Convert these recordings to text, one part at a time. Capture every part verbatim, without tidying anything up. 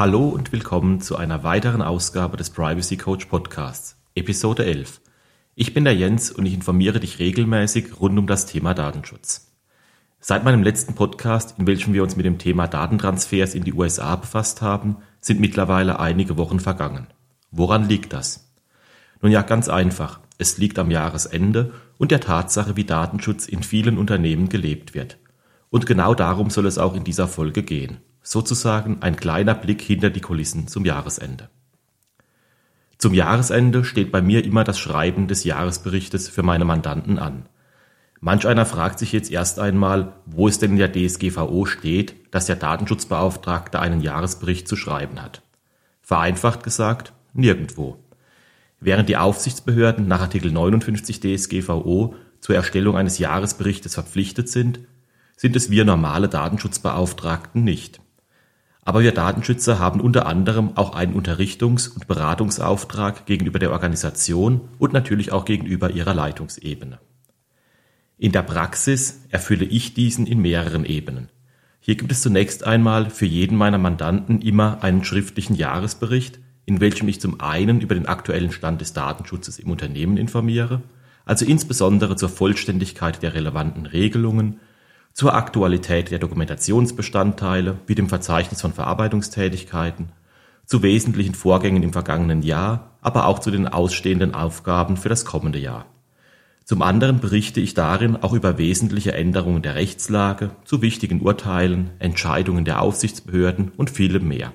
Hallo und willkommen zu einer weiteren Ausgabe des Privacy Coach Podcasts, Episode elf. Ich bin der Jens und ich informiere dich regelmäßig rund um das Thema Datenschutz. Seit meinem letzten Podcast, in welchem wir uns mit dem Thema Datentransfers in die U S A befasst haben, sind mittlerweile einige Wochen vergangen. Woran liegt das? Nun ja, ganz einfach. Es liegt am Jahresende und der Tatsache, wie Datenschutz in vielen Unternehmen gelebt wird. Und genau darum soll es auch in dieser Folge gehen. Sozusagen ein kleiner Blick hinter die Kulissen zum Jahresende. Zum Jahresende steht bei mir immer das Schreiben des Jahresberichtes für meine Mandanten an. Manch einer fragt sich jetzt erst einmal, wo es denn in der D S G V O steht, dass der Datenschutzbeauftragte einen Jahresbericht zu schreiben hat. Vereinfacht gesagt, nirgendwo. Während die Aufsichtsbehörden nach Artikel neunundfünfzig D S G V O zur Erstellung eines Jahresberichtes verpflichtet sind, sind es wir normale Datenschutzbeauftragten nicht. Aber wir Datenschützer haben unter anderem auch einen Unterrichtungs- und Beratungsauftrag gegenüber der Organisation und natürlich auch gegenüber ihrer Leitungsebene. In der Praxis erfülle ich diesen in mehreren Ebenen. Hier gibt es zunächst einmal für jeden meiner Mandanten immer einen schriftlichen Jahresbericht, in welchem ich zum einen über den aktuellen Stand des Datenschutzes im Unternehmen informiere, also insbesondere zur Vollständigkeit der relevanten Regelungen, zur Aktualität der Dokumentationsbestandteile wie dem Verzeichnis von Verarbeitungstätigkeiten, zu wesentlichen Vorgängen im vergangenen Jahr, aber auch zu den ausstehenden Aufgaben für das kommende Jahr. Zum anderen berichte ich darin auch über wesentliche Änderungen der Rechtslage, zu wichtigen Urteilen, Entscheidungen der Aufsichtsbehörden und vielem mehr.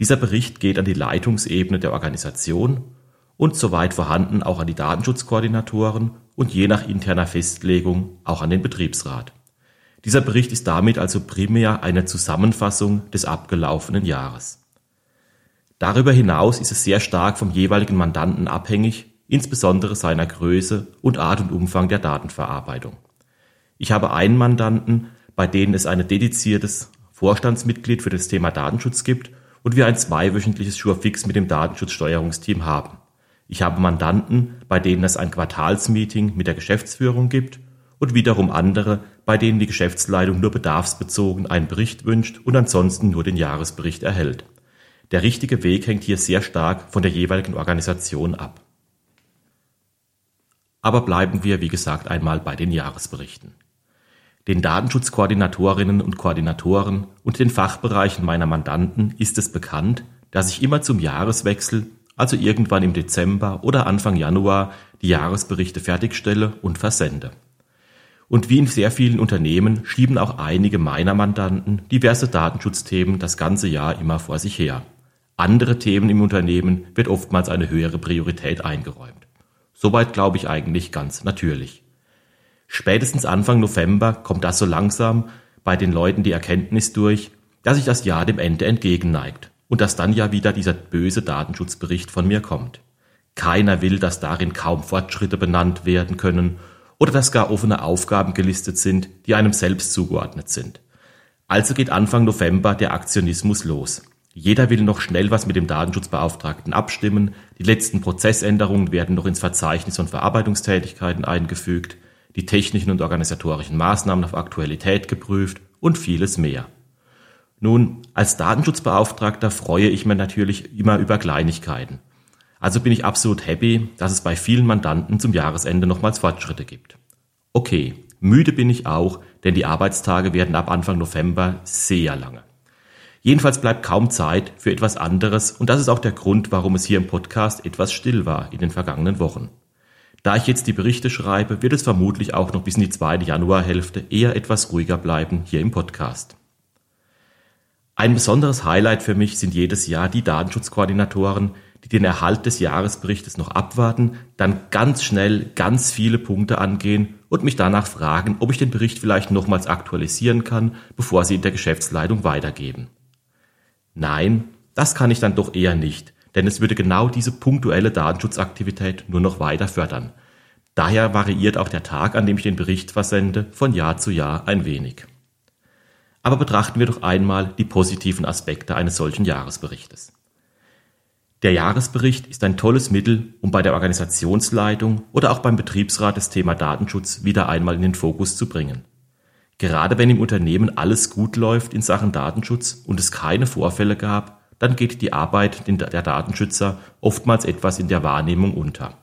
Dieser Bericht geht an die Leitungsebene der Organisation und soweit vorhanden auch an die Datenschutzkoordinatoren und je nach interner Festlegung auch an den Betriebsrat. Dieser Bericht ist damit also primär eine Zusammenfassung des abgelaufenen Jahres. Darüber hinaus ist es sehr stark vom jeweiligen Mandanten abhängig, insbesondere seiner Größe und Art und Umfang der Datenverarbeitung. Ich habe einen Mandanten, bei denen es ein dediziertes Vorstandsmitglied für das Thema Datenschutz gibt und wir ein zweiwöchentliches Schurfix mit dem Datenschutzsteuerungsteam haben. Ich habe Mandanten, bei denen es ein Quartalsmeeting mit der Geschäftsführung gibt und wiederum andere, bei denen die Geschäftsleitung nur bedarfsbezogen einen Bericht wünscht und ansonsten nur den Jahresbericht erhält. Der richtige Weg hängt hier sehr stark von der jeweiligen Organisation ab. Aber bleiben wir, wie gesagt, einmal bei den Jahresberichten. Den Datenschutzkoordinatorinnen und Koordinatoren und den Fachbereichen meiner Mandanten ist es bekannt, dass ich immer zum Jahreswechsel, also irgendwann im Dezember oder Anfang Januar, die Jahresberichte fertigstelle und versende. Und wie in sehr vielen Unternehmen schieben auch einige meiner Mandanten diverse Datenschutzthemen das ganze Jahr immer vor sich her. Andere Themen im Unternehmen wird oftmals eine höhere Priorität eingeräumt. Soweit glaube ich eigentlich ganz natürlich. Spätestens Anfang November kommt das so langsam bei den Leuten die Erkenntnis durch, dass sich das Jahr dem Ende entgegenneigt und dass dann ja wieder dieser böse Datenschutzbericht von mir kommt. Keiner will, dass darin kaum Fortschritte benannt werden können oder dass gar offene Aufgaben gelistet sind, die einem selbst zugeordnet sind. Also geht Anfang November der Aktionismus los. Jeder will noch schnell was mit dem Datenschutzbeauftragten abstimmen, die letzten Prozessänderungen werden noch ins Verzeichnis von Verarbeitungstätigkeiten eingefügt, die technischen und organisatorischen Maßnahmen auf Aktualität geprüft und vieles mehr. Nun, als Datenschutzbeauftragter freue ich mich natürlich immer über Kleinigkeiten. Also bin ich absolut happy, dass es bei vielen Mandanten zum Jahresende nochmals Fortschritte gibt. Okay, müde bin ich auch, denn die Arbeitstage werden ab Anfang November sehr lange. Jedenfalls bleibt kaum Zeit für etwas anderes und das ist auch der Grund, warum es hier im Podcast etwas still war in den vergangenen Wochen. Da ich jetzt die Berichte schreibe, wird es vermutlich auch noch bis in die zweite Januarhälfte eher etwas ruhiger bleiben hier im Podcast. Ein besonderes Highlight für mich sind jedes Jahr die Datenschutzkoordinatoren, die den Erhalt des Jahresberichtes noch abwarten, dann ganz schnell ganz viele Punkte angehen und mich danach fragen, ob ich den Bericht vielleicht nochmals aktualisieren kann, bevor sie in der Geschäftsleitung weitergeben. Nein, das kann ich dann doch eher nicht, denn es würde genau diese punktuelle Datenschutzaktivität nur noch weiter fördern. Daher variiert auch der Tag, an dem ich den Bericht versende, von Jahr zu Jahr ein wenig. Aber betrachten wir doch einmal die positiven Aspekte eines solchen Jahresberichtes. Der Jahresbericht ist ein tolles Mittel, um bei der Organisationsleitung oder auch beim Betriebsrat das Thema Datenschutz wieder einmal in den Fokus zu bringen. Gerade wenn im Unternehmen alles gut läuft in Sachen Datenschutz und es keine Vorfälle gab, dann geht die Arbeit der Datenschützer oftmals etwas in der Wahrnehmung unter.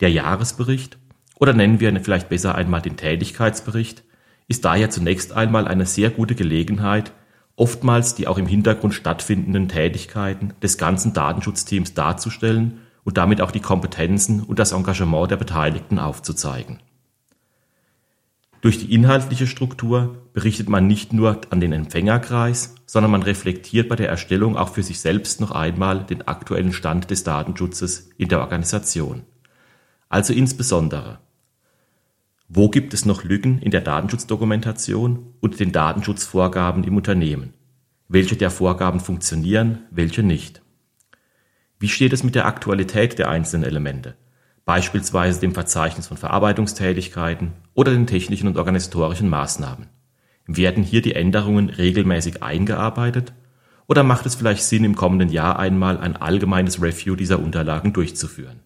Der Jahresbericht, oder nennen wir vielleicht besser einmal den Tätigkeitsbericht, ist daher zunächst einmal eine sehr gute Gelegenheit, oftmals die auch im Hintergrund stattfindenden Tätigkeiten des ganzen Datenschutzteams darzustellen und damit auch die Kompetenzen und das Engagement der Beteiligten aufzuzeigen. Durch die inhaltliche Struktur berichtet man nicht nur an den Empfängerkreis, sondern man reflektiert bei der Erstellung auch für sich selbst noch einmal den aktuellen Stand des Datenschutzes in der Organisation. Also insbesondere, wo gibt es noch Lücken in der Datenschutzdokumentation und den Datenschutzvorgaben im Unternehmen? Welche der Vorgaben funktionieren, welche nicht? Wie steht es mit der Aktualität der einzelnen Elemente, beispielsweise dem Verzeichnis von Verarbeitungstätigkeiten oder den technischen und organisatorischen Maßnahmen? Werden hier die Änderungen regelmäßig eingearbeitet oder macht es vielleicht Sinn, im kommenden Jahr einmal ein allgemeines Review dieser Unterlagen durchzuführen?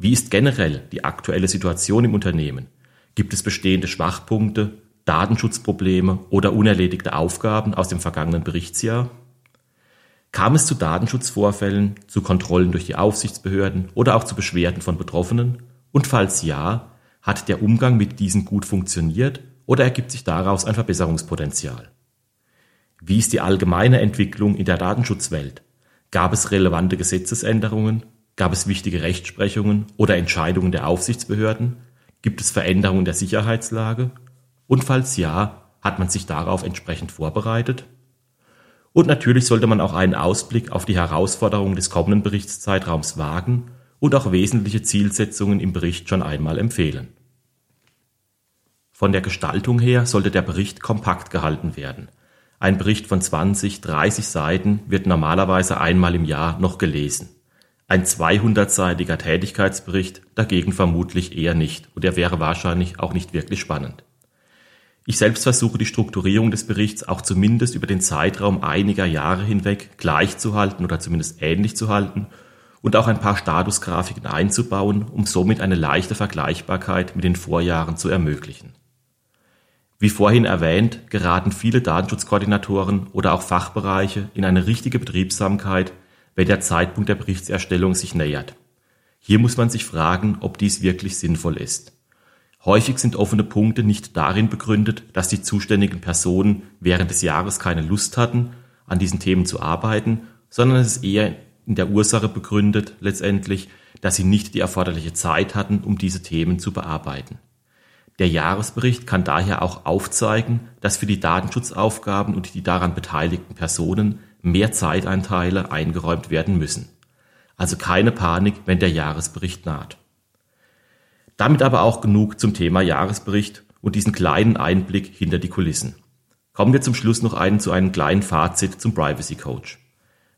Wie ist generell die aktuelle Situation im Unternehmen? Gibt es bestehende Schwachpunkte, Datenschutzprobleme oder unerledigte Aufgaben aus dem vergangenen Berichtsjahr? Kam es zu Datenschutzvorfällen, zu Kontrollen durch die Aufsichtsbehörden oder auch zu Beschwerden von Betroffenen? Und falls ja, hat der Umgang mit diesen gut funktioniert oder ergibt sich daraus ein Verbesserungspotenzial? Wie ist die allgemeine Entwicklung in der Datenschutzwelt? Gab es relevante Gesetzesänderungen? Gab es wichtige Rechtsprechungen oder Entscheidungen der Aufsichtsbehörden? Gibt es Veränderungen der Sicherheitslage? Und falls ja, hat man sich darauf entsprechend vorbereitet? Und natürlich sollte man auch einen Ausblick auf die Herausforderungen des kommenden Berichtszeitraums wagen und auch wesentliche Zielsetzungen im Bericht schon einmal empfehlen. Von der Gestaltung her sollte der Bericht kompakt gehalten werden. Ein Bericht von zwanzig, dreißig Seiten wird normalerweise einmal im Jahr noch gelesen. Ein zweihundertseitiger Tätigkeitsbericht dagegen vermutlich eher nicht und er wäre wahrscheinlich auch nicht wirklich spannend. Ich selbst versuche die Strukturierung des Berichts auch zumindest über den Zeitraum einiger Jahre hinweg gleich zu halten oder zumindest ähnlich zu halten und auch ein paar Statusgrafiken einzubauen, um somit eine leichte Vergleichbarkeit mit den Vorjahren zu ermöglichen. Wie vorhin erwähnt, geraten viele Datenschutzkoordinatoren oder auch Fachbereiche in eine richtige Betriebsamkeit, wenn der Zeitpunkt der Berichtserstellung sich nähert. Hier muss man sich fragen, ob dies wirklich sinnvoll ist. Häufig sind offene Punkte nicht darin begründet, dass die zuständigen Personen während des Jahres keine Lust hatten, an diesen Themen zu arbeiten, sondern es ist eher in der Ursache begründet, letztendlich, dass sie nicht die erforderliche Zeit hatten, um diese Themen zu bearbeiten. Der Jahresbericht kann daher auch aufzeigen, dass für die Datenschutzaufgaben und die daran beteiligten Personen mehr Zeiteinteile eingeräumt werden müssen. Also keine Panik, wenn der Jahresbericht naht. Damit aber auch genug zum Thema Jahresbericht und diesen kleinen Einblick hinter die Kulissen. Kommen wir zum Schluss noch einen, zu einem kleinen Fazit zum Privacy Coach.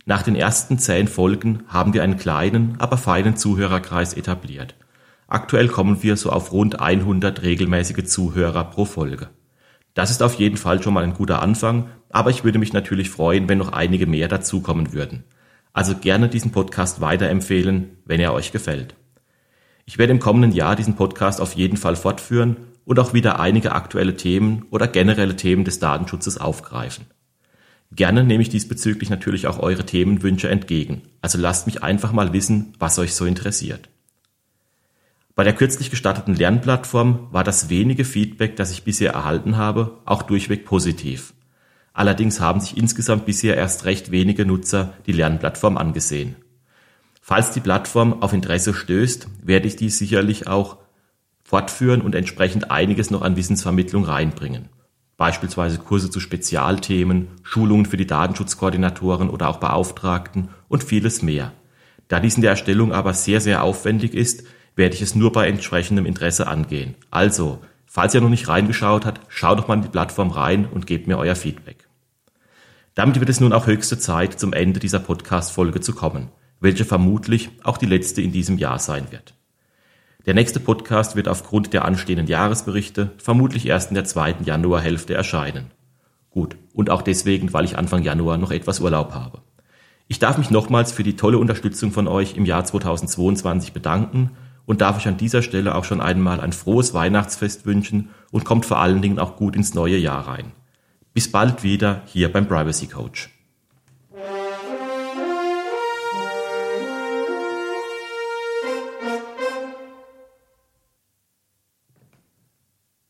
Nach den ersten zehn Folgen haben wir einen kleinen, aber feinen Zuhörerkreis etabliert. Aktuell kommen wir so auf rund hundert regelmäßige Zuhörer pro Folge. Das ist auf jeden Fall schon mal ein guter Anfang, aber ich würde mich natürlich freuen, wenn noch einige mehr dazukommen würden. Also gerne diesen Podcast weiterempfehlen, wenn er euch gefällt. Ich werde im kommenden Jahr diesen Podcast auf jeden Fall fortführen und auch wieder einige aktuelle Themen oder generelle Themen des Datenschutzes aufgreifen. Gerne nehme ich diesbezüglich natürlich auch eure Themenwünsche entgegen, also lasst mich einfach mal wissen, was euch so interessiert. Bei der kürzlich gestarteten Lernplattform war das wenige Feedback, das ich bisher erhalten habe, auch durchweg positiv. Allerdings haben sich insgesamt bisher erst recht wenige Nutzer die Lernplattform angesehen. Falls die Plattform auf Interesse stößt, werde ich dies sicherlich auch fortführen und entsprechend einiges noch an Wissensvermittlung reinbringen. Beispielsweise Kurse zu Spezialthemen, Schulungen für die Datenschutzkoordinatoren oder auch Beauftragten und vieles mehr. Da dies in der Erstellung aber sehr, sehr aufwendig ist, werde ich es nur bei entsprechendem Interesse angehen. Also, falls ihr noch nicht reingeschaut habt, schaut doch mal in die Plattform rein und gebt mir euer Feedback. Damit wird es nun auch höchste Zeit, zum Ende dieser Podcast-Folge zu kommen, welche vermutlich auch die letzte in diesem Jahr sein wird. Der nächste Podcast wird aufgrund der anstehenden Jahresberichte vermutlich erst in der zweiten Januarhälfte erscheinen. Gut, und auch deswegen, weil ich Anfang Januar noch etwas Urlaub habe. Ich darf mich nochmals für die tolle Unterstützung von euch im Jahr zweitausendzweiundzwanzig bedanken und darf ich an dieser Stelle auch schon einmal ein frohes Weihnachtsfest wünschen und kommt vor allen Dingen auch gut ins neue Jahr rein. Bis bald wieder hier beim Privacy Coach.